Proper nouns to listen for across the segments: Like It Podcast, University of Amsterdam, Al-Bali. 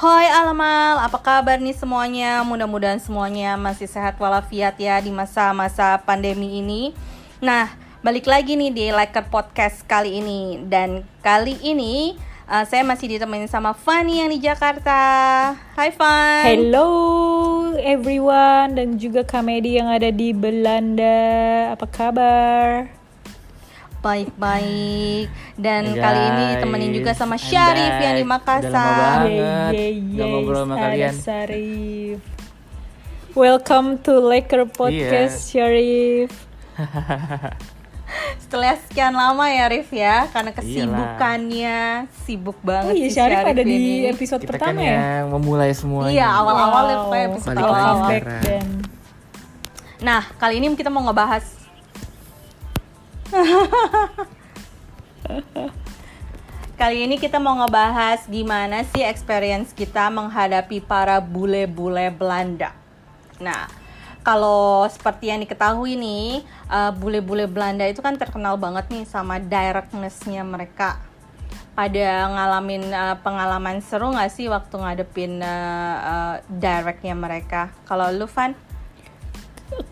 Hoi Alamal, apa kabar nih semuanya? Mudah-mudahan semuanya masih sehat walafiat ya di masa-masa pandemi ini. Nah, balik lagi nih di Like It Podcast kali ini. Dan kali ini saya masih ditemenin sama Fanny yang di Jakarta. Hai Fanny. Hello everyone, dan juga Kamedi yang ada di Belanda. Apa kabar? Baik-baik. Dan guys, kali ini temenin juga sama Syarif yang di Makassar. Udah ngobrol sama kalian. Syarif, welcome to Laker Podcast, yeah. Syarif. Setelah sekian lama ya Rif ya, karena kesibukannya. Iyalah, sibuk banget. Oh iya, Syarif ada ini di episode kita pertama kan ya, yang memulai semuanya. Iya, awal-awal ya, wow. Episode awal. Nah, kali ini kita mau ngebahas gimana sih experience kita menghadapi para bule-bule Belanda. Nah, kalau seperti yang diketahui nih, bule-bule Belanda itu kan terkenal banget nih sama directness-nya mereka. Pada ngalamin pengalaman seru nggak sih waktu ngadepin directnya mereka? Kalau lu Fan?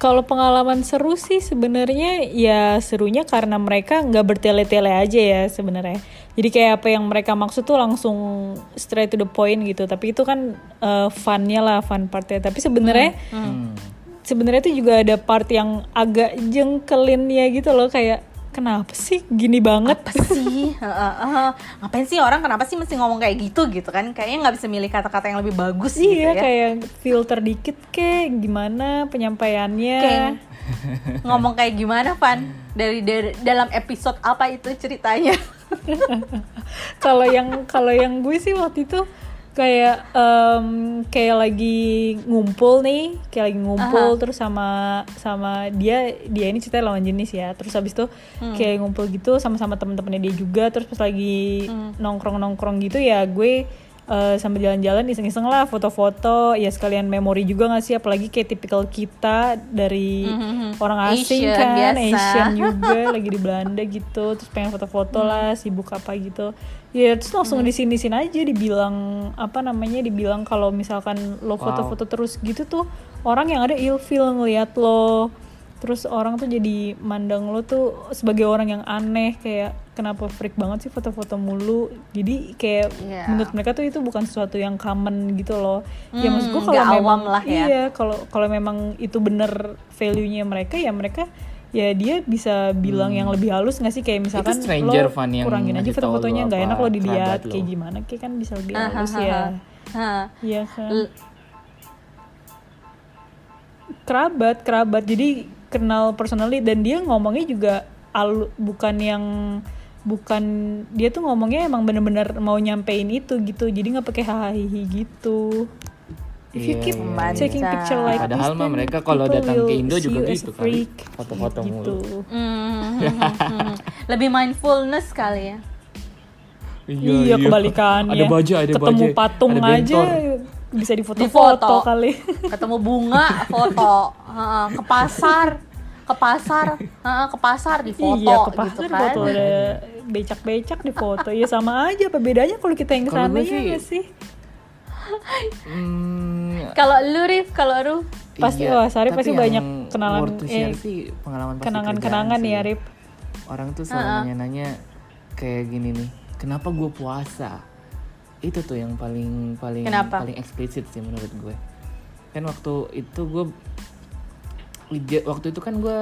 Kalau pengalaman seru sih sebenarnya ya serunya karena mereka nggak bertele-tele aja ya sebenarnya. Jadi kayak apa yang mereka maksud tuh langsung straight to the point gitu. Tapi itu kan funnya lah, fun partnya. Tapi sebenarnya sebenarnya itu juga ada part yang agak jengkelinnya gitu loh, kayak kenapa sih gini banget? Apa sih? Ngapain sih orang? Kenapa sih mesti ngomong kayak gitu kan? Kayaknya nggak bisa milih kata-kata yang lebih bagus gitu ya? Iya, kayak filter dikit kek, gimana penyampaiannya? Kayak ngomong kayak gimana, Fan? Dari dalam episode apa itu ceritanya? Kalau yang gue sih waktu itu kayak lagi ngumpul Aha. Terus sama dia ini ceritanya lawan jenis ya, terus abis itu kayak ngumpul gitu sama temen-temennya dia juga, terus pas lagi nongkrong gitu ya gue sambil jalan-jalan iseng-iseng lah foto-foto ya, sekalian memori juga nggak sih, apalagi kayak tipikal kita dari orang asing Asian, kan biasa. Asian juga lagi di Belanda gitu, terus pengen foto-foto lah sibuk apa gitu. Ya terus langsung disini-sini aja dibilang kalau misalkan lo foto-foto terus gitu tuh orang yang ada ilfil ngeliat lo, terus orang tuh jadi mandang lo tuh sebagai orang yang aneh, kayak kenapa freak banget sih foto-foto mulu. Jadi kayak menurut mereka tuh itu bukan sesuatu yang common gitu loh. Ya maksud gue kalau memang kalau memang itu bener value-nya mereka ya dia bisa bilang yang lebih halus nggak sih, kayak misalkan lo kurangin aja foto-fotonya, nggak enak lo dilihat kayak gimana, kayak kan bisa lebih halus ya kan. Kerabat jadi kenal personally, dan dia ngomongnya juga dia tuh ngomongnya emang bener-bener mau nyampein itu gitu, jadi nggak pakai hahaha gitu. If you keep taking picture like this, padahal mah mereka kalau datang ke Indo juga gitu kan, foto-foto gitu. Mulu. Lebih mindfulness kali ya. Iya, kebalikannya. Ketemu patung aja bisa difoto-foto kali. Ketemu bunga foto, ke pasar difoto. Iya, ke pasar gitu kan. Foto ada becak-becak difoto. Ya sama aja, apa bedanya kalau kita yang kesana ya nggak sih? Kalau lu Rif, pasti Syarif pasti banyak kenangan-kenangan ya Rif. Orang tuh selalu nanya-nanya kayak gini nih, kenapa gue puasa? Itu tuh yang paling eksplisit sih menurut gue. Kan waktu itu kan gue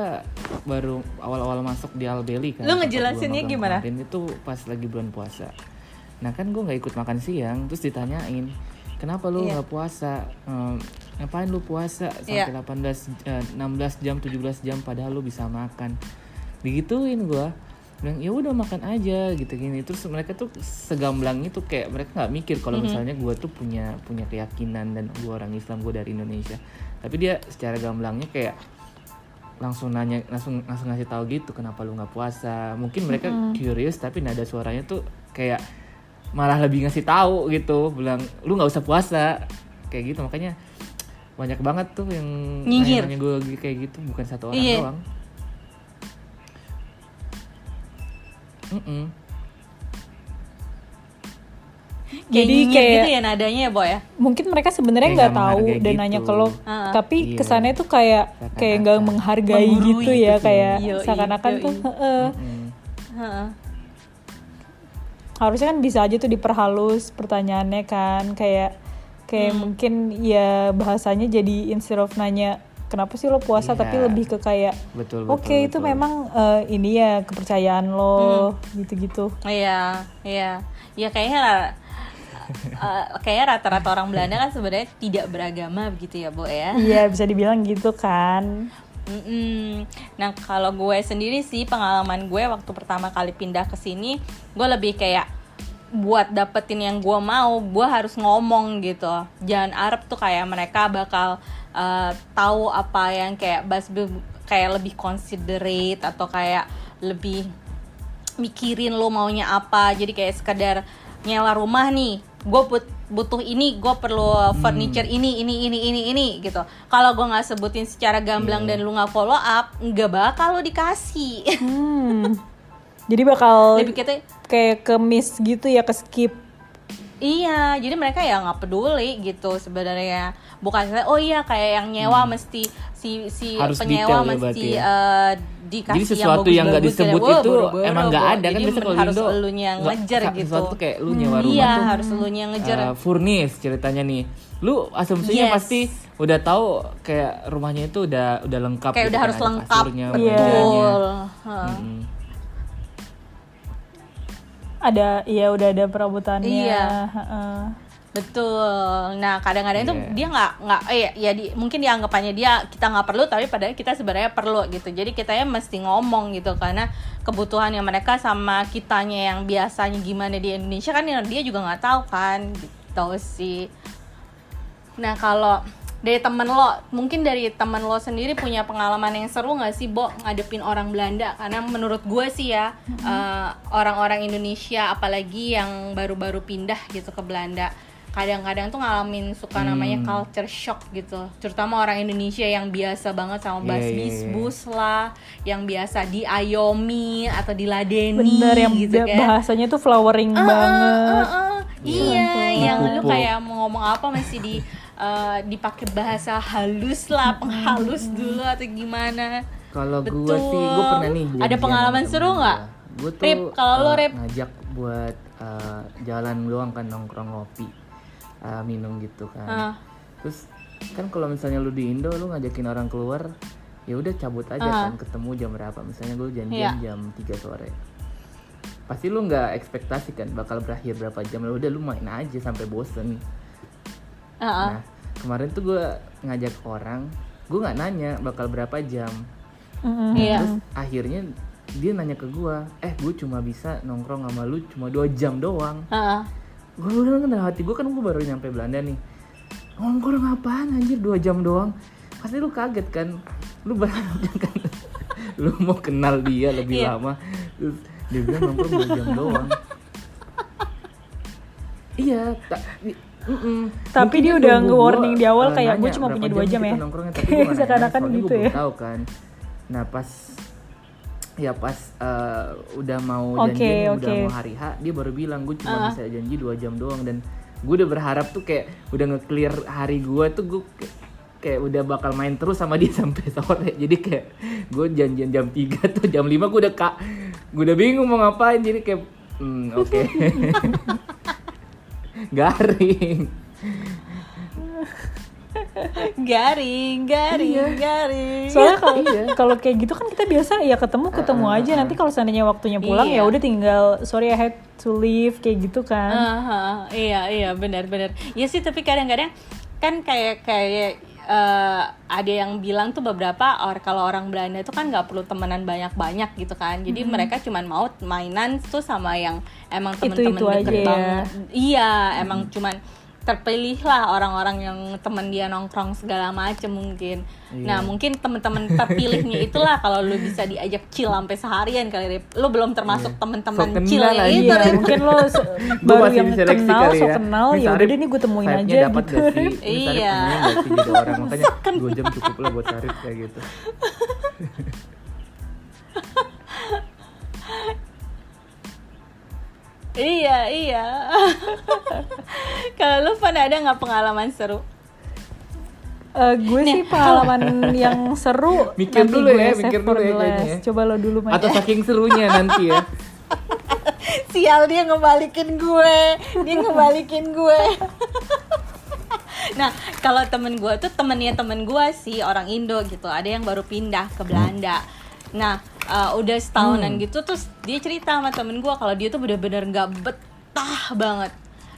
baru awal-awal masuk di Al-Bali kan. Lu ngejelasinnya gimana? Itu pas lagi bulan puasa. Nah kan gue nggak ikut makan siang, terus ditanyain kenapa lu nggak puasa, ngapain lu puasa sampai 16 jam 17 jam padahal lu bisa makan. Digituin gue bilang ya udah makan aja gitu gini. Terus mereka tuh segamblang itu, kayak mereka nggak mikir kalau misalnya gue tuh punya keyakinan, dan gue orang Islam, gue dari Indonesia, tapi dia secara gamblangnya kayak langsung nanya, langsung ngasih tahu gitu kenapa lu nggak puasa. Mungkin mereka curious, tapi nada suaranya tuh kayak malah lebih ngasih tahu gitu, bilang lu nggak usah puasa kayak gitu. Makanya banyak banget tuh yang nanya gue kayak gitu, bukan satu orang doang. Jadi kayak gitu ya nadanya ya, Boy ya. Menghargai. Mungkin mereka sebenarnya nggak tahu dan gitu. Nanya ke lo, tapi iya. Kesannya tuh kayak nggak menghargai gitu ya, kayak seakan-akan tuh. Harusnya kan bisa aja tuh diperhalus pertanyaannya kan, kayak mungkin ya bahasanya jadi instead of nanya kenapa sih lo puasa, tapi lebih ke kayak betul, itu memang ini ya kepercayaan lo gitu-gitu. Iya kayaknya kayaknya rata-rata orang Belanda kan sebenarnya tidak beragama begitu ya, Bo ya. Iya, bisa dibilang gitu kan. Nah kalau gue sendiri sih pengalaman gue waktu pertama kali pindah ke sini, gue lebih kayak buat dapetin yang gue mau, gue harus ngomong gitu. Jangan arep tuh kayak mereka bakal tahu apa yang kayak kayak lebih considerate atau kayak lebih mikirin lo maunya apa. Jadi kayak sekedar nyewa rumah nih, gue butuh ini, gue perlu furniture ini gitu. Kalau gue nggak sebutin secara gamblang dan lu nggak follow up, nggak bakal lo dikasih. Jadi bakal kayak ke miss gitu ya, ke skip. Iya, jadi mereka ya nggak peduli gitu sebenarnya. Bukan oh iya kayak yang nyewa mesti si harus penyewa detail, mesti ya. Dikasih. Jadi sesuatu yang nggak disebut gitu, itu buru-buru, emang nggak ada kan, biasanya kalau harus elunya yang ngejar gitu. Sesuatu kayak lu nyewa rumah tuh harus elunya yang ngejar. Furnis ceritanya nih, lu asumsinya pasti udah tahu kayak rumahnya itu udah lengkap. Kayak gitu, udah kan harus lengkap. Betul. Udah ada perabotannya. Betul. Nah kadang-kadang itu dia mungkin dianggapannya dia kita nggak perlu, tapi padahal kita sebenarnya perlu gitu. Jadi kita ya mesti ngomong gitu, karena kebutuhan yang mereka sama kitanya yang biasanya gimana di Indonesia kan dia juga nggak tahu kan gitu sih. Nah kalau dari temen lo, mungkin dari temen lo sendiri punya pengalaman yang seru nggak sih, Bo, ngadepin orang Belanda? Karena menurut gue sih ya orang-orang Indonesia apalagi yang baru-baru pindah gitu ke Belanda, kadang-kadang tuh ngalamin suka namanya culture shock gitu. Terutama orang Indonesia yang biasa banget sama bas-bis-bus lah, yang biasa diayomi atau diladeni. Bener, yang gitu kan. Bahasanya tuh flowering banget. Yang lu kayak mau ngomong apa mesti dipakai bahasa halus lah, penghalus dulu atau gimana. Kalau gue sih, gue pernah nih. Ada pengalaman seru nggak? Gue tuh ngajak buat jalan doang kan, nongkrong ngopi. Minum gitu kan. Terus kan kalau misalnya lu di Indo lu ngajakin orang keluar, ya udah cabut aja kan, ketemu jam berapa misalnya, gue janjian jam 3 sore. Pasti lu enggak ekspektasi kan bakal berakhir berapa jam. Lu udah lu main aja sampai bosen. Nah, kemarin tuh gue ngajak orang, gue enggak nanya bakal berapa jam. Terus akhirnya dia nanya ke gue, gue cuma bisa nongkrong sama lu cuma 2 jam doang. Gue udah kan dalam hati gue kan, gue baru nyampe Belanda nih, ngomong apaan anjir 2 jam doang. Pasti lu kaget kan, lu berharapnya kan lu mau kenal dia lebih lama. Terus dia bilang ngomong 2 jam doang. Tapi dia udah nge-warning di awal kayak gue cuma punya 2 jam ya, seakan-akan gitu ya. Tahu kan. Nah pas udah mau janjian, udah mau hari H, dia baru bilang gue cuma bisa janji 2 jam doang. Dan gue udah berharap tuh kayak udah nge-clear hari gue tuh, gue kayak udah bakal main terus sama dia sampai sore. Jadi kayak gue janjian jam 3 tuh jam 5 gue udah bingung mau ngapain. Jadi kayak garing. Soalnya kalau kayak gitu kan kita biasa ya ketemu aja. Nanti kalau seandainya waktunya pulang ya udah tinggal sorry I had to leave kayak gitu kan. Iya benar. Ya sih, tapi kadang-kadang kan kayak ada yang bilang tuh beberapa kalau orang Belanda tuh kan nggak perlu temenan banyak-banyak gitu kan. Jadi mereka cuman mau mainan tuh sama yang emang teman-teman deket banget. Iya, emang cuman terpilih lah orang-orang yang teman dia nongkrong segala macem mungkin. Nah mungkin teman-teman terpilihnya itulah, kalau lu bisa diajak chill sampai seharian kali, Rip. Lu belum termasuk teman-teman chill ya itu, Rip. Mungkin lu baru yang kenal, kenal ya udah deh nih gue temuin aja gitu. Iya. Makanya 2 jam cukup lah buat Sarip kayak gitu. Iya. Kalau lu pada ada nggak pengalaman seru? Gue nih, sih pengalaman yang seru. Mikir dulu ya kayaknya. Coba lo dulu. Atau saking serunya nanti ya. Sial, dia ngebalikin gue. Nah, kalau temen gue tuh temennya temen gue sih orang Indo gitu. Ada yang baru pindah ke Belanda. Nah, udah setahunan gitu, terus dia cerita sama temen gue kalau dia tuh bener-bener nggak betah banget.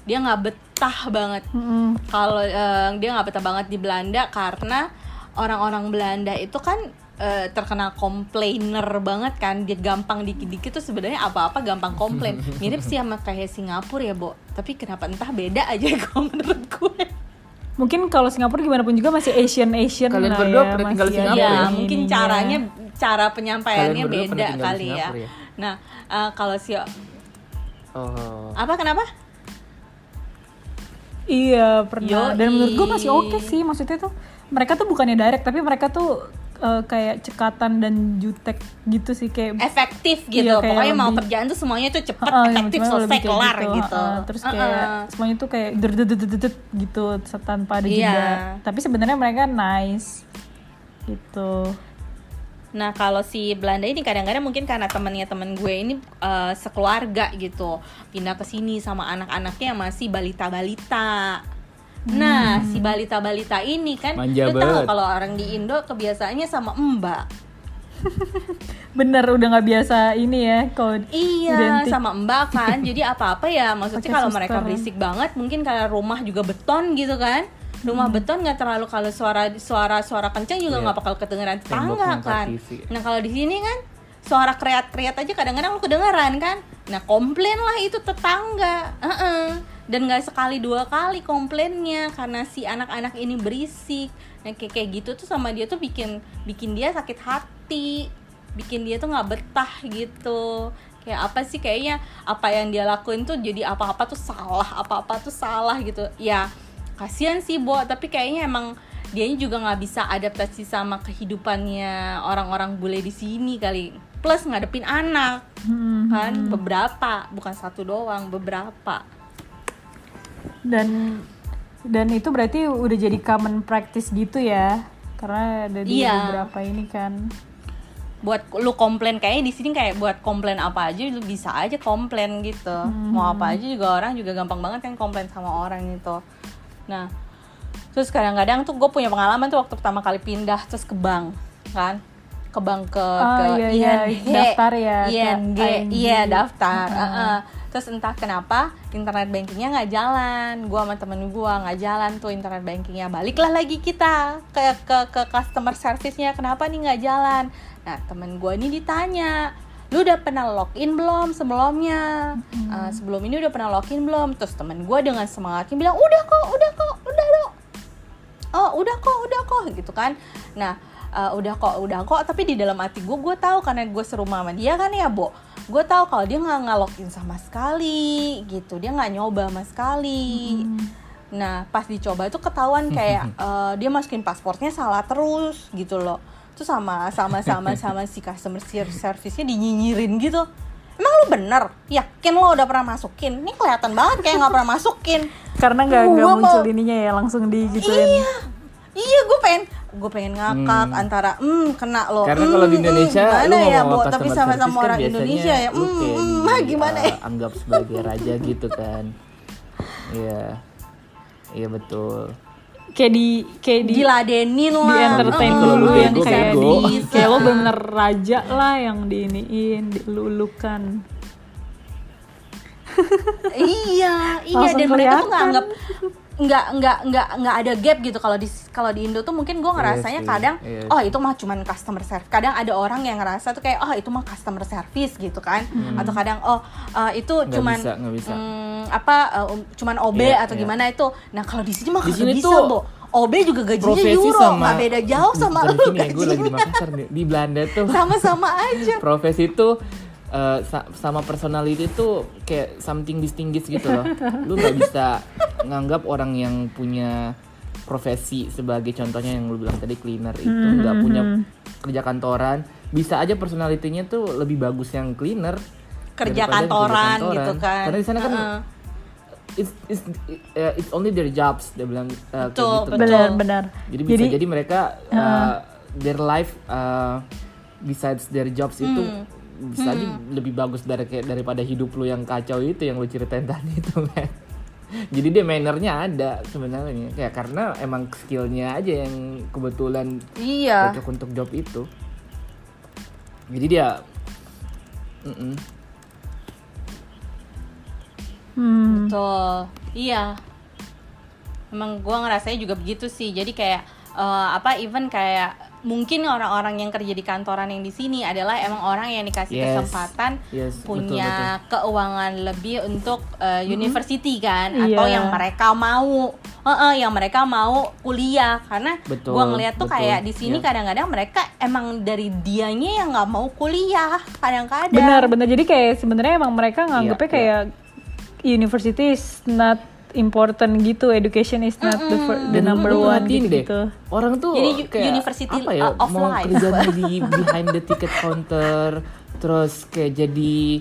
Kalau dia nggak betah banget di Belanda karena orang-orang Belanda itu kan terkenal komplainer banget kan, dia gampang dikit-dikit tuh sebenarnya apa-apa gampang komplain. Mirip sih sama kayak Singapura ya, Bo. Tapi kenapa entah beda aja kalau menurut gue. Mungkin kalau Singapura gimana pun juga masih Asian. Kalian lah berdua ya, pernah tinggal di Singapura ya? Ya mungkin caranya, cara penyampaiannya beda kali ya. Nah, kalau si apa kenapa? Iya, pernah. Yoi. Dan menurut gue masih oke sih, maksudnya tuh mereka tuh bukannya direct, tapi mereka tuh kayak cekatan dan jutek gitu sih, kayak efektif gitu. Iya, kayak pokoknya lebih, mau kerjaan tuh semuanya tuh cepet, efektif, selesai, kelar gitu. Terus kayak semuanya tuh kayak derdededed gitu tanpa ada jeda. Tapi sebenarnya mereka nice gitu. Nah, kalau si Belanda ini kadang-kadang mungkin karena temennya temen gue ini sekeluarga gitu, pindah ke sini sama anak-anaknya yang masih balita-balita. Nah, si balita-balita ini kan, lu tahu kalau orang di Indo kebiasaannya sama mbak. Bener, udah gak biasa ini ya kalau identik. Sama mbak kan, jadi apa-apa ya. Maksudnya kalau mereka berisik banget, mungkin karena rumah juga beton gitu kan. Rumah beton gak terlalu, kalau suara kenceng juga gak bakal kedengeran tetangga kan. Nah, kalau di sini kan suara kreat-kreat aja kadang-kadang lu kedengeran kan. Nah, komplain lah itu tetangga. Dan nggak sekali dua kali komplainnya karena si anak-anak ini berisik. Nah, kayak gitu tuh sama dia tuh bikin dia sakit hati, bikin dia tuh nggak betah gitu. Kayak apa sih, kayaknya apa yang dia lakuin tuh jadi apa-apa tuh salah gitu. Ya kasihan sih, Bo, tapi kayaknya emang dianya juga nggak bisa adaptasi sama kehidupannya orang-orang bule di sini kali. Plus ngadepin anak kan beberapa, bukan satu doang, beberapa. Dan itu berarti udah jadi common practice gitu ya, karena ada di beberapa ini kan. Buat lu komplain kayaknya di sini kayak buat komplain apa aja lu bisa aja komplain gitu. Mau apa aja juga orang juga gampang banget kan komplain sama orang gitu. Nah, terus kadang-kadang tuh gue punya pengalaman tuh waktu pertama kali pindah terus ke bank kan. Ke bank ke ING. Daftar ya. ING. Iya, daftar. Terus entah kenapa internet bankingnya nggak jalan, gue sama temen gue nggak jalan tuh internet bankingnya. Baliklah lagi kita ke customer service-nya, kenapa nih nggak jalan? Nah, temen gue ini ditanya, lu udah pernah login belum sebelumnya? Sebelum ini udah pernah login belum? Terus temen gue dengan semangatnya bilang udah kok. Oh, udah kok gitu kan? Nah, udah kok. Tapi di dalam hati gue tahu karena gue serumah sama dia kan ya, Bo. Gue tahu kalau dia nggak nge-login sama sekali gitu, dia nggak nyoba sama sekali. Nah, pas dicoba itu ketahuan kayak dia masukin pasportnya salah terus gitu loh. Terus sama si customer service-nya dinyinyirin gitu. Emang lu bener? Yakin lo udah pernah masukin? Ini kelihatan banget kayak nggak pernah masukin. Karena nggak muncul ininya ya, langsung digituin. Iya, gue pengen ngakak antara kena lo. Karena kalau di Indonesia lu ngomong ya, Bo, tapi sama orang Indonesia ya gimana ya, anggap sebagai raja gitu kan. Iya betul, kayak di diladenin lah, di entertain dulu yang kayak kayak lo bener raja lah yang diiniin, dilulukan. iya dan mereka tuh nganggap nggak ada gap gitu. Kalau di Indo tuh mungkin gue ngerasanya kadang oh itu mah cuman customer service. Kadang ada orang yang ngerasa tuh kayak oh itu mah customer service gitu kan. Atau kadang itu nggak bisa. Cuman OB atau gimana itu. Nah, kalau di sini mah kagak bisa, Bo. OB juga gajinya euro, nggak beda jauh sama lu gajinya. Gue lagi makan di Belanda tuh sama-sama aja. Profesi tuh sama personality tuh kayak something distinguished gitu loh. Lu gak bisa nganggap orang yang punya profesi sebagai contohnya yang lu bilang tadi cleaner itu gak punya kerja kantoran. Bisa aja personality-nya tuh lebih bagus yang cleaner. kerja kantoran gitu kan. Karena di sana kan it's only their jobs, dia bilang gitu. Benar. Jadi bisa jadi mereka their life besides their jobs itu bisa aja lebih bagus daripada hidup lu yang kacau itu yang lu ceritain tadi itu kan. Jadi dia mannernya ada sebenarnya ya, karena emang skillnya aja yang kebetulan cocok untuk job itu. Jadi dia betul, iya. Emang gue ngerasanya juga begitu sih. Jadi kayak even kayak mungkin orang-orang yang kerja di kantoran yang di sini adalah emang orang yang dikasih kesempatan punya betul. Keuangan lebih untuk university kan, atau yang mereka mau, yang mereka mau kuliah. Karena gue ngeliat tuh kayak di sini kadang-kadang mereka emang dari dianya yang nggak mau kuliah kadang-kadang. Benar. Jadi kayak sebenarnya emang mereka nganggepnya kayak university is not important gitu, education is not the number one gitu. Orang tuh jadi kayak university apa ya, of mau life. Kerja di behind the ticket counter, terus kayak jadi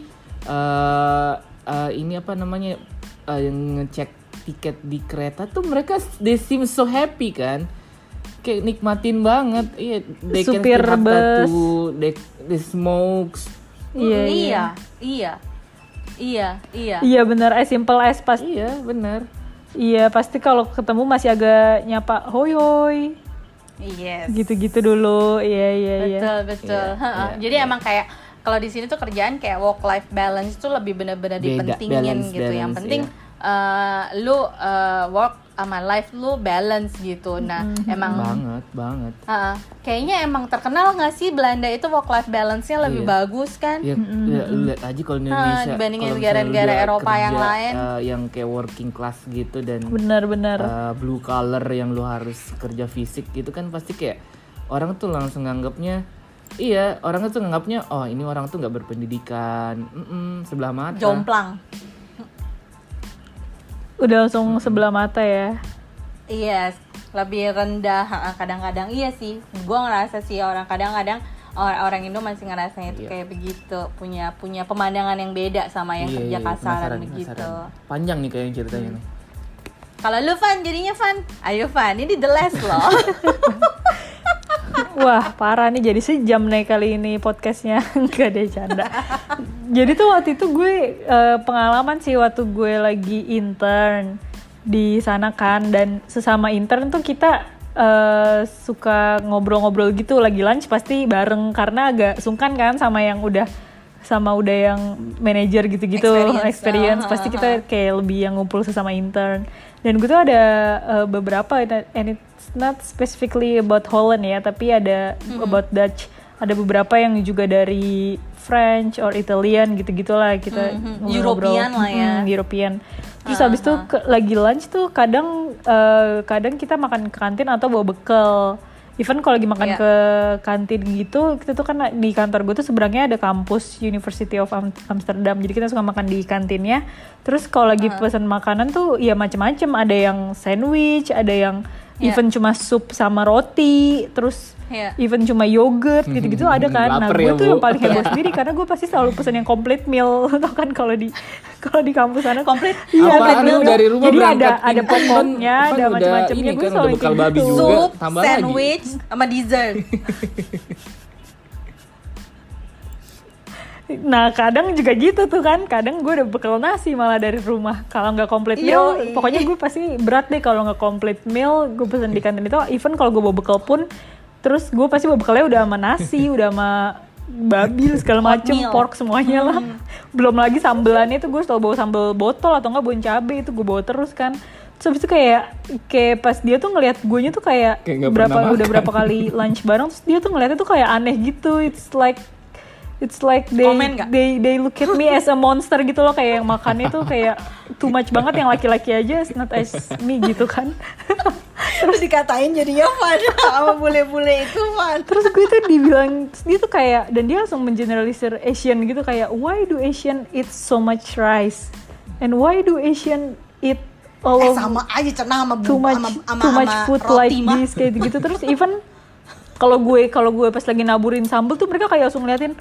yang ngecek tiket di kereta tuh mereka they seem so happy kan, kayak nikmatin banget. Iya, supir bus, they smokes. Iya. Iya benar, as simple as pasti. Iya benar. Iya pasti kalau ketemu masih agak nyapa hoi. Yes. Gitu-gitu dulu. Iya. Betul. Jadi emang kayak kalau di sini tuh kerjaan kayak work life balance tuh lebih benar-benar dipentingin gitu. Yang penting lu work sama life lu balance gitu. Nah, emang banget. Kayaknya emang terkenal enggak sih Belanda itu work life balance-nya lebih bagus kan? Iya, lihat aja kalau Indonesia dibandingin negara-negara Eropa kerja, yang lain yang kayak working class gitu dan benar-benar blue collar yang lu harus kerja fisik gitu kan, pasti kayak orang tuh langsung nganggapnya oh ini orang tuh enggak berpendidikan. Sebelah mata. Jomplang. Udah langsung sebelah mata ya. Yes, lebih rendah kadang-kadang. Iya sih, gue ngerasa sih orang kadang-kadang orang Indo masih ngerasanya itu kayak begitu, punya pemandangan yang beda sama yang kerja kasaran begitu. Penasaran. Panjang nih kayaknya ceritanya nih. Kalau lu Fan, jadinya Fan. Ayo Fan, ini the last loh. Wah parah nih, jadi sejam nih kali ini podcastnya. Gak ada canda. Jadi tuh waktu itu gue pengalaman sih waktu gue lagi intern di sana kan. Dan sesama intern tuh kita suka ngobrol-ngobrol gitu. Lagi lunch pasti bareng karena agak sungkan kan sama udah yang manajer gitu-gitu. Experience. Pasti kita kayak lebih yang ngumpul sesama intern. Dan gue tuh ada beberapa, and it's not specifically about Holland ya, tapi ada about Dutch. Ada beberapa yang juga dari French or Italian gitu-gitulah kita European lah ya. European. Terus habis itu lagi lunch tuh kadang kita makan ke kantin atau bawa bekal. Even kalau lagi makan ke kantin gitu, kita tuh kan di kantor gue tuh seberangnya ada kampus University of Amsterdam. Jadi kita suka makan di kantinnya. Terus kalau lagi pesan makanan tuh ya macam-macam. Ada yang sandwich, ada yang even cuma sup sama roti, terus even cuma yogurt gitu-gitu ada kan. Nah gue tuh yang paling heboh sendiri karena gue pasti selalu pesan yang complete meal. Tau kan kalau di kampus sana complete. Iya dari rumah. Jadi ada pokoknya, ada macam-macamnya. Gue selalu bekal babi gitu. Sup, sandwich, sama dessert. Nah kadang juga gitu tuh kan, kadang gue udah bekal nasi malah dari rumah. Kalau nggak complete meal, pokoknya gue pasti berat deh kalau nggak complete meal gue pesen di kantin itu. Even kalau gue bawa bekal pun, terus gue pasti bawa bekalnya udah sama nasi, udah sama babi segala macem, pork semuanya lah. Belum lagi sambelannya tuh, gue selalu bawa sambel botol atau nggak bawin cabai, itu gue bawa terus kan. Terus abis itu kayak pas dia tuh ngeliat guenya tuh kayak berapa kali lunch bareng, terus dia tuh ngeliatnya tuh kayak aneh gitu. It's like they look at me as a monster gitu loh, kayak yang makannya tuh kayak too much banget, yang laki-laki aja it's not as me gitu kan. Terus dikatain jadinya Fan sama bule-bule itu Fan. Terus gue tuh dibilang, dia tuh kayak, dan dia langsung mengeneralisir Asian gitu, kayak why do Asian eat so much rice and why do Asian eat all sama aja cenah sama too much food like this kayak gitu. Terus even kalau gue pas lagi naburin sambal tuh mereka kayak langsung ngeliatin,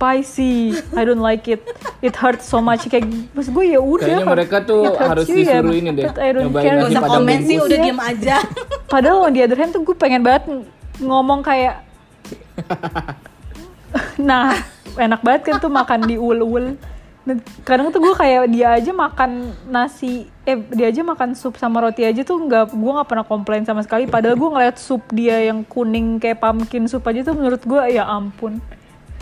spicy, I don't like it, it hurts so much. Kayak mas gue ya udah. Kayaknya mereka tuh harus disuruh ya, ini deh. Nyobain nasi padang bungkus. Sih udah diem aja. Padahal on the other hand tuh gue pengen banget ngomong kayak, nah enak banget kan tuh makan di uwel-uwel. Kadang tuh gue kayak dia aja makan nasi, dia aja makan sup sama roti aja tuh nggak, gue nggak pernah komplain sama sekali. Padahal gue ngeliat sup dia yang kuning kayak pumpkin sup aja tuh menurut gue ya ampun.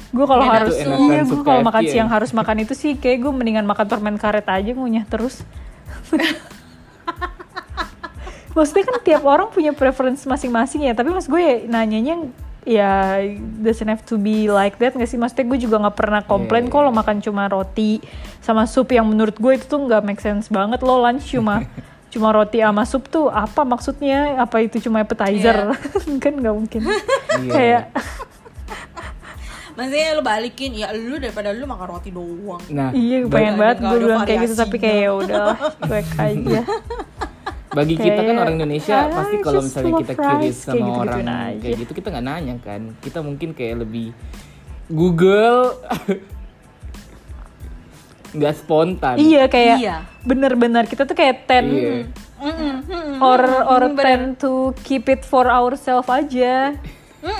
Gue kalau harus, iya gue kalau makan siang harus makan itu sih kayak gue mendingan makan permen karet aja, ngunyah terus. Maksudnya kan tiap orang punya preference masing-masing ya, tapi mas gue ya nanyanya ya doesn't have to be like that nggak sih? Maksudnya gue juga nggak pernah komplain kok lo makan cuma roti sama sup yang menurut gue itu tuh nggak make sense banget. Lo lunch cuma roti sama sup tuh apa maksudnya? Apa itu cuma appetizer? Kan nggak mungkin. Kayak maksudnya lo balikin ya lo daripada lo makan roti doang. Nah, iya pengen banget gue bilang kayak gitu tapi kayak ya udah cuek aja. Bagi kayak, kita kan orang Indonesia pasti kalau misalnya kita curious sama kayak orang gitu-gitu kayak gitu kita nggak nanya kan, kita mungkin kayak lebih Google nggak spontan. Iya kayak bener-bener kita tuh kayak or tend to keep it for ourselves aja.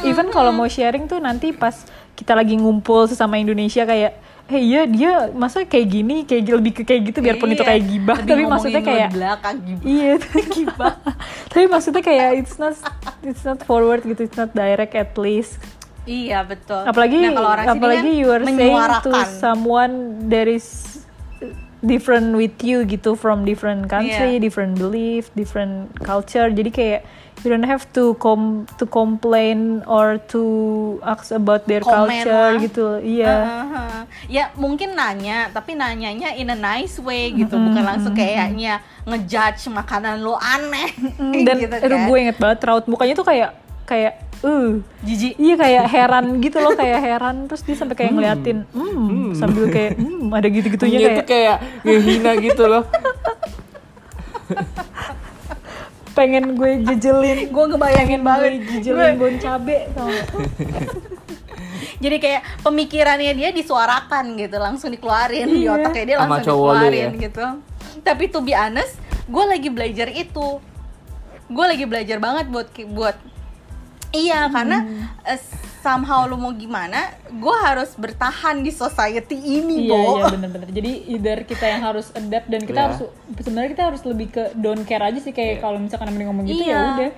Even kalau mau sharing tuh nanti pas kita lagi ngumpul sesama Indonesia kayak hey, iya dia masa kayak gini, kayak lebih ke kayak gitu biarpun itu kayak gibah tapi maksudnya kayak belakang gibah. Iya, gibah. Tapi maksudnya kayak it's not forward gitu, it's not direct at least. Iya, betul. Apalagi nah, apalagi you are saying to someone that is different with you gitu, from different country, different belief, different culture. Jadi kayak you don't have to complain or to ask about their culture gitu. Iya. Ya mungkin nanya, tapi nanyanya in a nice way gitu, bukan langsung kayaknya ngejudge makanan lo aneh. Dan gitu kan. Aduh, gue inget banget raut mukanya tuh kayak jijik. Iya kayak heran gitu loh, kayak heran terus dia sampai kayak ngeliatin sambil kayak ada gitu-gitunya kayak. Itu kayak ngehina gitu loh. Pengen gue jejelin, gue ngebayangin banget jejelin bon cabe tau. Jadi kayak pemikirannya dia disuarakan gitu, langsung dikeluarin di otaknya dia langsung dikeluarin gitu. Tapi to be honest, gue lagi belajar itu, gue lagi belajar banget buat karena somehow lu mau gimana, gue harus bertahan di society ini, Bo. Iya, benar-benar. Jadi either kita yang harus adapt dan kita harus, sebenarnya kita harus lebih ke don't care aja sih kayak kalau misalkan namanya ngomong gitu ya udah.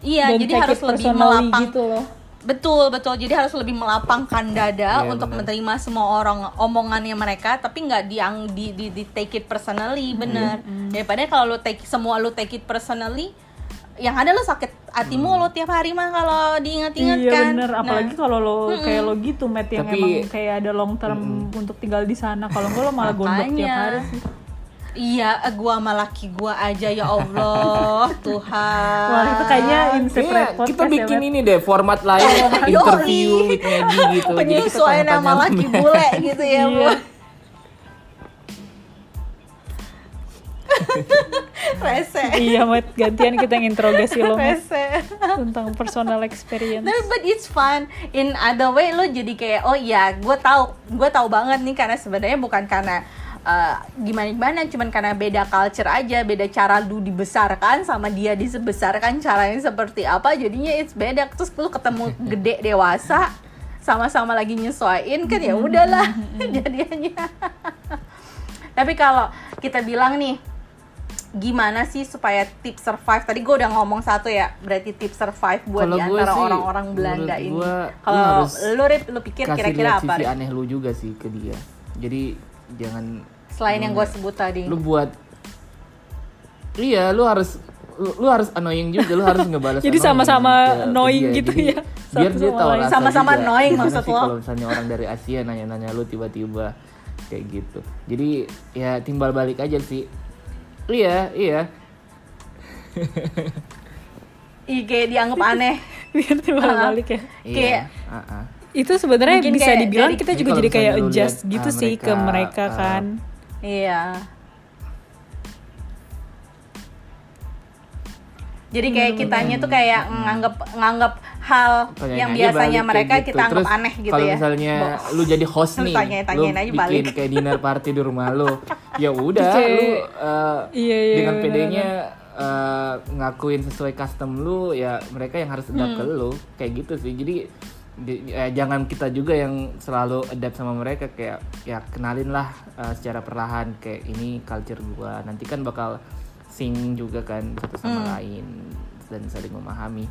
Iya, don't jadi harus lebih melapang gitu loh. Betul. Jadi harus lebih melapangkan dada untuk menerima semua orang omongannya mereka, tapi nggak di take it personally, bener. Daripada kalau lu take it personally, yang ada lo sakit hatimu lo tiap hari mah kalau diingat-ingat kan. Iya bener, apalagi kalau lo kayak lo gitu Matt yang tapi, emang kayak ada long term untuk tinggal di sana. Kalau enggak lo malah gondok tiap hari sih. Iya, gua sama laki gua aja ya Allah, Tuhan. Wah, itu kayaknya inseparable podcast. Kita bikin ini deh format lain interview with Maggie gitu. Penyesuaian sama laki bule gitu ya, Bu. Rese. Iya, Mat, gantian kita yang interogasi lo, Mat. Tentang personal experience. But it's fun. In other way lo jadi kayak oh iya, gue tahu banget nih karena sebenarnya bukan karena gimana-gimana, cuman karena beda culture aja, beda cara lu dibesarkan sama dia dibesarkan caranya seperti apa. Jadinya it's beda. Terus lu ketemu gede dewasa sama-sama lagi nyesuaiin kan ya udahlah jadinya. Tapi kalau kita bilang nih gimana sih supaya tips survive? Tadi gue udah ngomong satu ya, berarti tips survive buat kalo di antara sih, orang-orang Belanda ini. Kalau lu pikir kira-kira apa? Kasih lihat sisi aneh lu juga sih ke dia. Jadi jangan selain yang gue sebut tadi. Lu harus annoying juga, lu harus ngebales. Jadi sama-sama annoying gitu ya. Biar dia tahu lah. Sama-sama annoying maksud lo. Kalau misalnya orang dari Asia nanya-nanya lu tiba-tiba kayak gitu. Jadi ya timbal balik aja sih. Iya. Kayak dianggap aneh. Biar timbal balik ya. Kayak itu sebenarnya bisa dibilang kita juga jadi kayak adjust gitu sih ke mereka kan. Iya. Jadi kayak kitanya tuh kayak nganggap hal yang biasanya mereka gitu. Kita anggap aneh gitu ya. Kalau misalnya lu jadi host nih, lu bikin kayak dinner party di rumah lu, ya udah lu dengan PD-nya ngakuin sesuai custom lu, ya mereka yang harus adapt ke lu kayak gitu sih. Jadi jangan kita juga yang selalu adapt sama mereka, kayak ya kenalin lah secara perlahan kayak ini culture gua, nanti kan bakal sing juga kan satu sama lain dan saling memahami.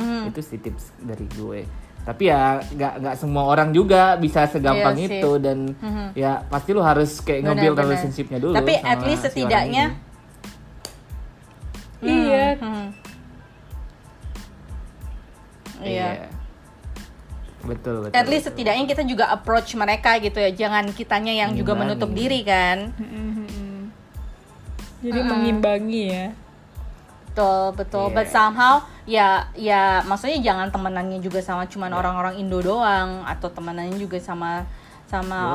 Itu sih tips dari gue. Tapi ya nggak semua orang juga bisa segampang itu dan ya pasti lu harus kayak nge-build relationship-nya dulu. Tapi at least setidaknya iya. Betul. At least setidaknya kita juga approach mereka gitu ya, jangan kitanya yang juga menutup diri kan. Jadi mengimbangi ya. Betul. Yeah. But somehow ya maksudnya jangan temenannya juga sama cuman orang-orang Indo doang, atau temenannya juga sama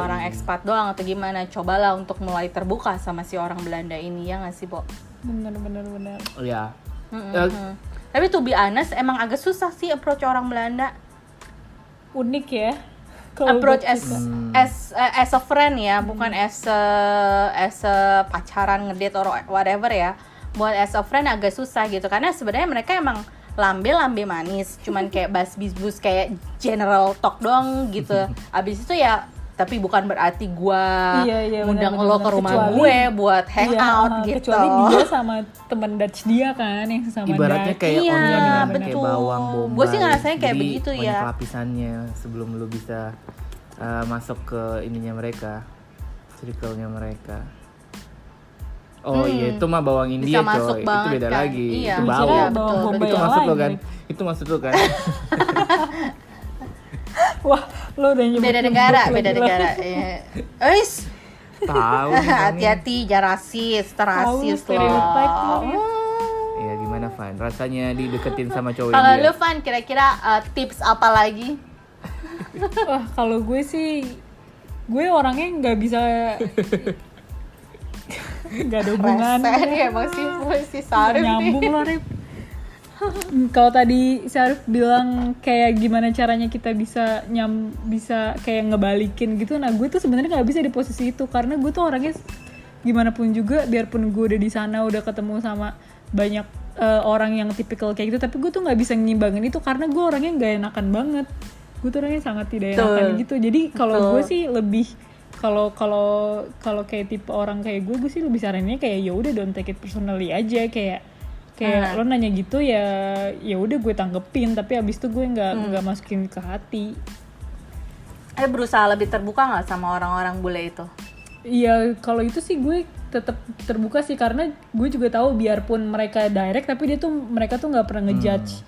orang ekspat doang atau gimana. Cobalah untuk mulai terbuka sama si orang Belanda ini, ya nggak sih, Bo? Bener. Iya. Tapi to be honest emang agak susah sih approach orang Belanda. Unik ya approach as a friend ya, bukan as a pacaran, ngedate or whatever ya. Buat as a friend agak susah gitu, karena sebenarnya mereka emang lambe manis, cuman kayak bas-bis kayak general talk doang gitu. Abis itu ya, tapi bukan berarti gue ngundang lo ke rumah gue buat hangout gitu. Kecuali dia sama teman Dutch dia kan, yang sama Dutch. Ibaratnya kayak onion dengan kayak bawang bombay. Gue sih ngerasanya kayak begitu ya. Banyak lapisannya sebelum lo bisa masuk ke ininya mereka, circle-nya mereka. Oh iya, itu mah bawang India coy, itu beda kan? Lagi, iya. Itu bawang itu masuk lo kan, itu masuk lo kan. Wah, lo udah nyebut beda negara. Ois, tahu. Hati-hati, jangan rasis lo. Iya, gimana Van? Rasanya dideketin sama cowok India. Kalau lo Van, kira-kira tips apa lagi? Wah, kalau gue sih, gue orangnya nggak bisa. Gak ada hubungan ya, emang si Sarif nyambung nih. Loh Rip, kalau tadi Sarif bilang kayak gimana caranya kita bisa bisa kayak ngebalikin gitu, nah gue tuh sebenarnya nggak bisa di posisi itu, karena gue tuh orangnya gimana pun juga, biarpun gue udah di sana udah ketemu sama banyak orang yang tipikal kayak gitu, tapi gue tuh nggak bisa ngimbangin itu karena gue orangnya nggak enakan banget. Gue tuh orangnya sangat tidak enakan gitu. Jadi kalau gue sih lebih Kalau kayak tipe orang kayak gue sih lebih saraninnya kayak ya udah don't take it personally aja, kayak lo nanya gitu ya udah gue tanggepin, tapi abis itu gue nggak masukin ke hati. Berusaha lebih terbuka nggak sama orang-orang bule itu? Iya, kalau itu sih gue tetap terbuka sih, karena gue juga tahu biarpun mereka direct tapi mereka tuh nggak pernah ngejudge.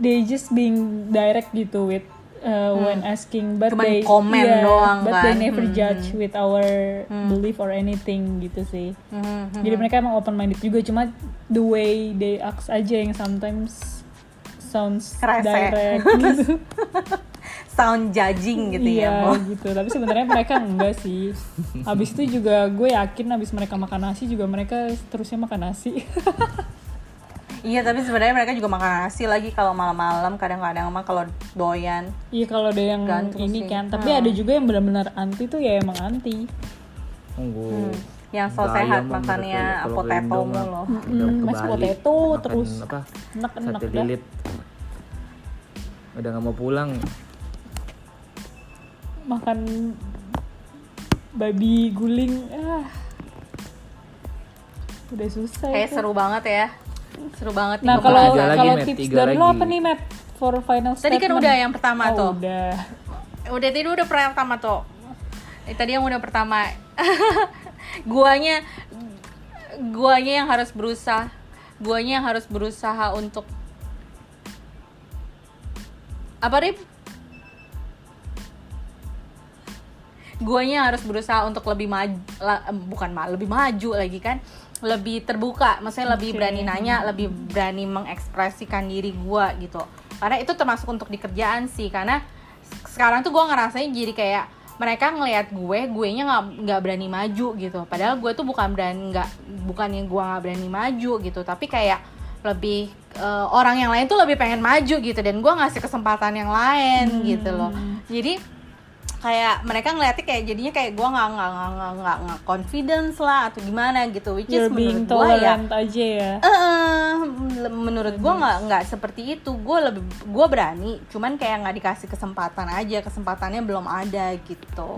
They just being direct gitu with when asking, but cuman they komen doang, but kan? They never judge with our belief or anything gitu sih. Jadi mereka emang open minded juga, cuma the way they act aja yang sometimes sounds Krese. Direct gitu. Sound judging gitu ya. Iya gitu, tapi sebenarnya mereka enggak sih. Abis itu juga gue yakin abis mereka makan nasi juga mereka terusnya makan nasi. Iya, tapi sebenarnya mereka juga makan nasi lagi kalau malam-malam, kadang-kadang mah kalau doyan. Iya, kalau ada yang ini sih. Kan, tapi ada juga yang benar-benar anti tuh ya emang anti. Yang so sehat makannya potato mulu. Mas potato terus enak-enak dah. Udah enggak mau pulang. Makan babi guling. Udah susah. Kayak seru banget ya. Nah, kalau tips dari lo apa nih, Matt? For final statement. Tadi kan udah yang pertama tuh. Udah tadi udah pertama tuh. Tadi yang udah pertama. Guanya yang harus berusaha untuk apa, Rip? Guanya yang harus berusaha untuk lebih maju lagi kan. Lebih terbuka, maksudnya lebih berani nanya, lebih berani mengekspresikan diri gue gitu. Karena itu termasuk untuk di kerjaan sih, karena sekarang tuh gue ngerasain jadi kayak mereka ngelihat gue-nya nggak berani maju gitu. Padahal gue tuh bukan yang gue nggak berani maju gitu, tapi kayak lebih orang yang lain tuh lebih pengen maju gitu, dan gue ngasih kesempatan yang lain gitu loh. Jadi kayak mereka ngeliatnya kayak jadinya kayak gue nggak confidence lah atau gimana gitu, which is menurut gue ya, menurut gue nggak seperti itu. Gue lebih, gue berani, cuman kayak nggak dikasih kesempatan aja, kesempatannya belum ada gitu.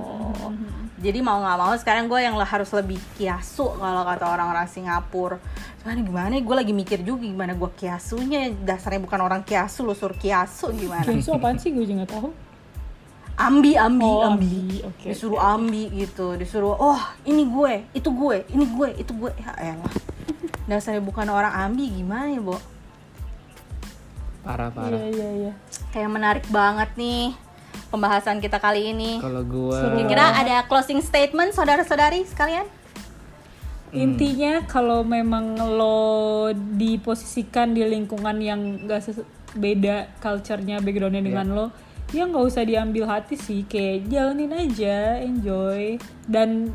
Jadi mau nggak mau sekarang gue yang harus lebih kiasu kalau kata orang-orang Singapura. Cuman gimana? Gue lagi mikir juga gimana gue kiasunya, dasarnya bukan orang kiasu, lo suruh kiasu gimana? Kiasu apaan sih, gue juga nggak tahu. Ambi. Okay, disuruh okay. Ambi gitu, disuruh ini gue, itu gue, ini gue, itu gue. Ya elah. Dasarnya bukan orang ambi gimana ya, Bo? Parah. Iya. Kayak menarik banget nih pembahasan kita kali ini. Kalau gue kira-kira ada closing statement saudara-saudari sekalian? Intinya kalau memang lo diposisikan di lingkungan yang enggak beda culture-nya, background-nya dengan lo, ya nggak usah diambil hati sih, kayak jalanin aja, enjoy, dan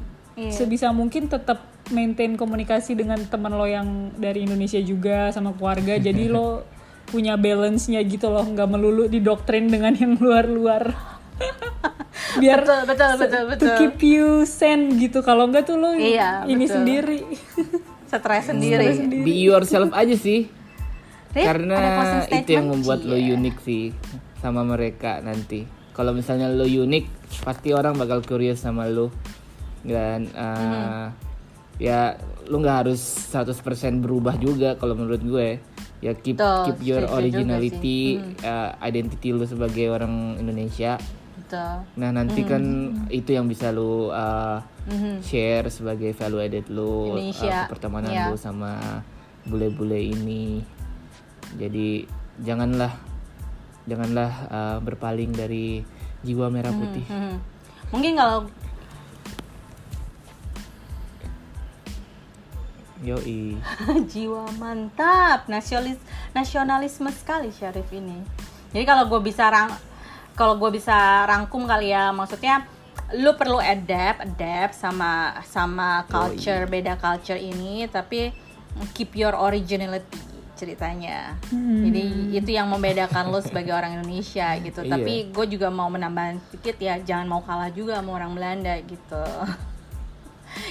sebisa mungkin tetap maintain komunikasi dengan teman lo yang dari Indonesia juga sama keluarga, jadi lo punya balance-nya gitu loh, nggak melulu didoktrin dengan yang luar-luar. Biar betul. To keep you sane gitu, kalau nggak tuh lo ini betul. Sendiri stres sendiri. Be yourself aja sih, karena itu yang membuat lo unik sih sama mereka nanti. Kalau misalnya lo unik, pasti orang bakal curious sama lo. Dan ya lo nggak harus 100% berubah juga kalau menurut gue. Ya keep your originality, identity lo sebagai orang Indonesia. Betul. Nah nanti kan itu yang bisa lo share sebagai value added lo, pertemanan lo sama bule-bule ini. Jadi janganlah berpaling dari jiwa merah putih. Mungkin kalau yoi jiwa mantap, nasionalisme sekali Syarif ini. Jadi kalau gue bisa rangkum kali ya, maksudnya lu perlu adapt sama culture, beda culture ini, tapi keep your originality ceritanya. Jadi itu yang membedakan lo sebagai orang Indonesia gitu. Tapi gue juga mau menambahkan sedikit ya, jangan mau kalah juga sama orang Belanda gitu.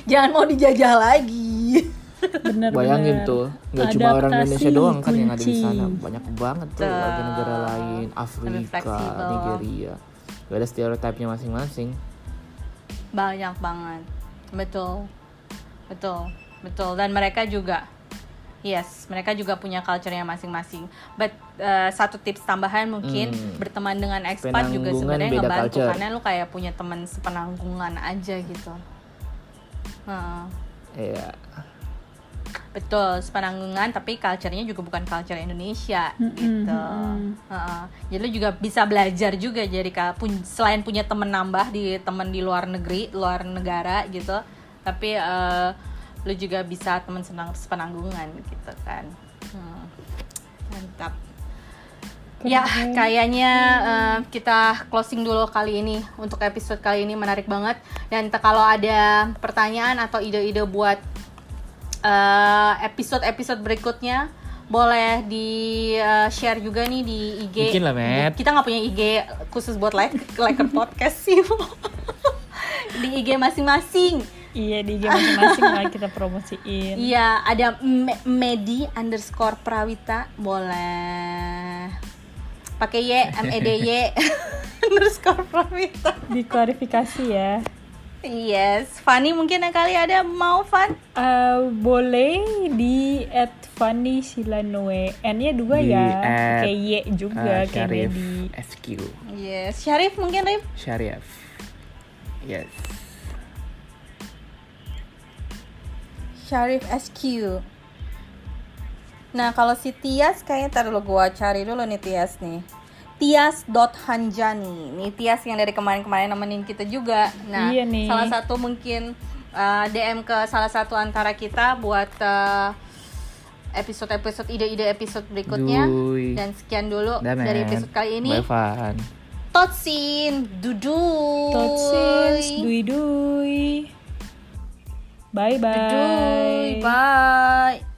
Jangan mau dijajah lagi. Bener, bayangin tuh, nggak cuma orang Indonesia doang kan yang ada di sana, banyak banget tuh warga negara lain, Afrika, Nigeria, gak ada stereotipnya masing-masing. Banyak banget, betul. Dan mereka juga. Yes, mereka juga punya culture-nya masing-masing. But satu tips tambahan mungkin berteman dengan expat juga sebenarnya ngebantu, karena lu kayak punya teman sepenanggungan aja gitu. Iya. Betul, sepenanggungan, tapi culture-nya juga bukan culture Indonesia gitu. Jadi lu juga bisa belajar juga, jadi selain punya teman nambah di teman di luar negeri, luar negara gitu, tapi lu juga bisa teman sepenanggungan gitu kan. Mantap. Ya, kayaknya kita closing dulu kali ini. Untuk episode kali ini menarik banget. Dan kalau ada pertanyaan atau ide-ide buat episode-episode berikutnya, boleh di share juga nih di IG. Bikin lah, Matt. Kita nggak punya IG khusus buat like podcast sih. Di IG masing-masing. Iya, di game masing-masing lah kita promosiin. Iya, ada Medi_Prawita, boleh pakai Y, MEDY_Prawita. Diklarifikasi ya. Yes, Fanny mungkin kali ada mau Fan? Boleh di @fannysilanoe. N-nya 2 ya, pakai Y juga, kayak Medi SQ. Yes, Syarif mungkin Rif? Syarif. Yes. Syarif SQ. Nah, kalau si Tias kayaknya taruh gua cari dulu nih Tias nih. Tias.Hanjani. Nih Tias yang dari kemarin-kemarin nemenin kita juga. Nah, iya nih. Salah satu mungkin DM ke salah satu antara kita buat episode-episode ide-ide episode berikutnya. Dui. Dan sekian dulu dari episode kali ini. Totsin, dudui. Totsin, dui-dui. Bye bye. Bye.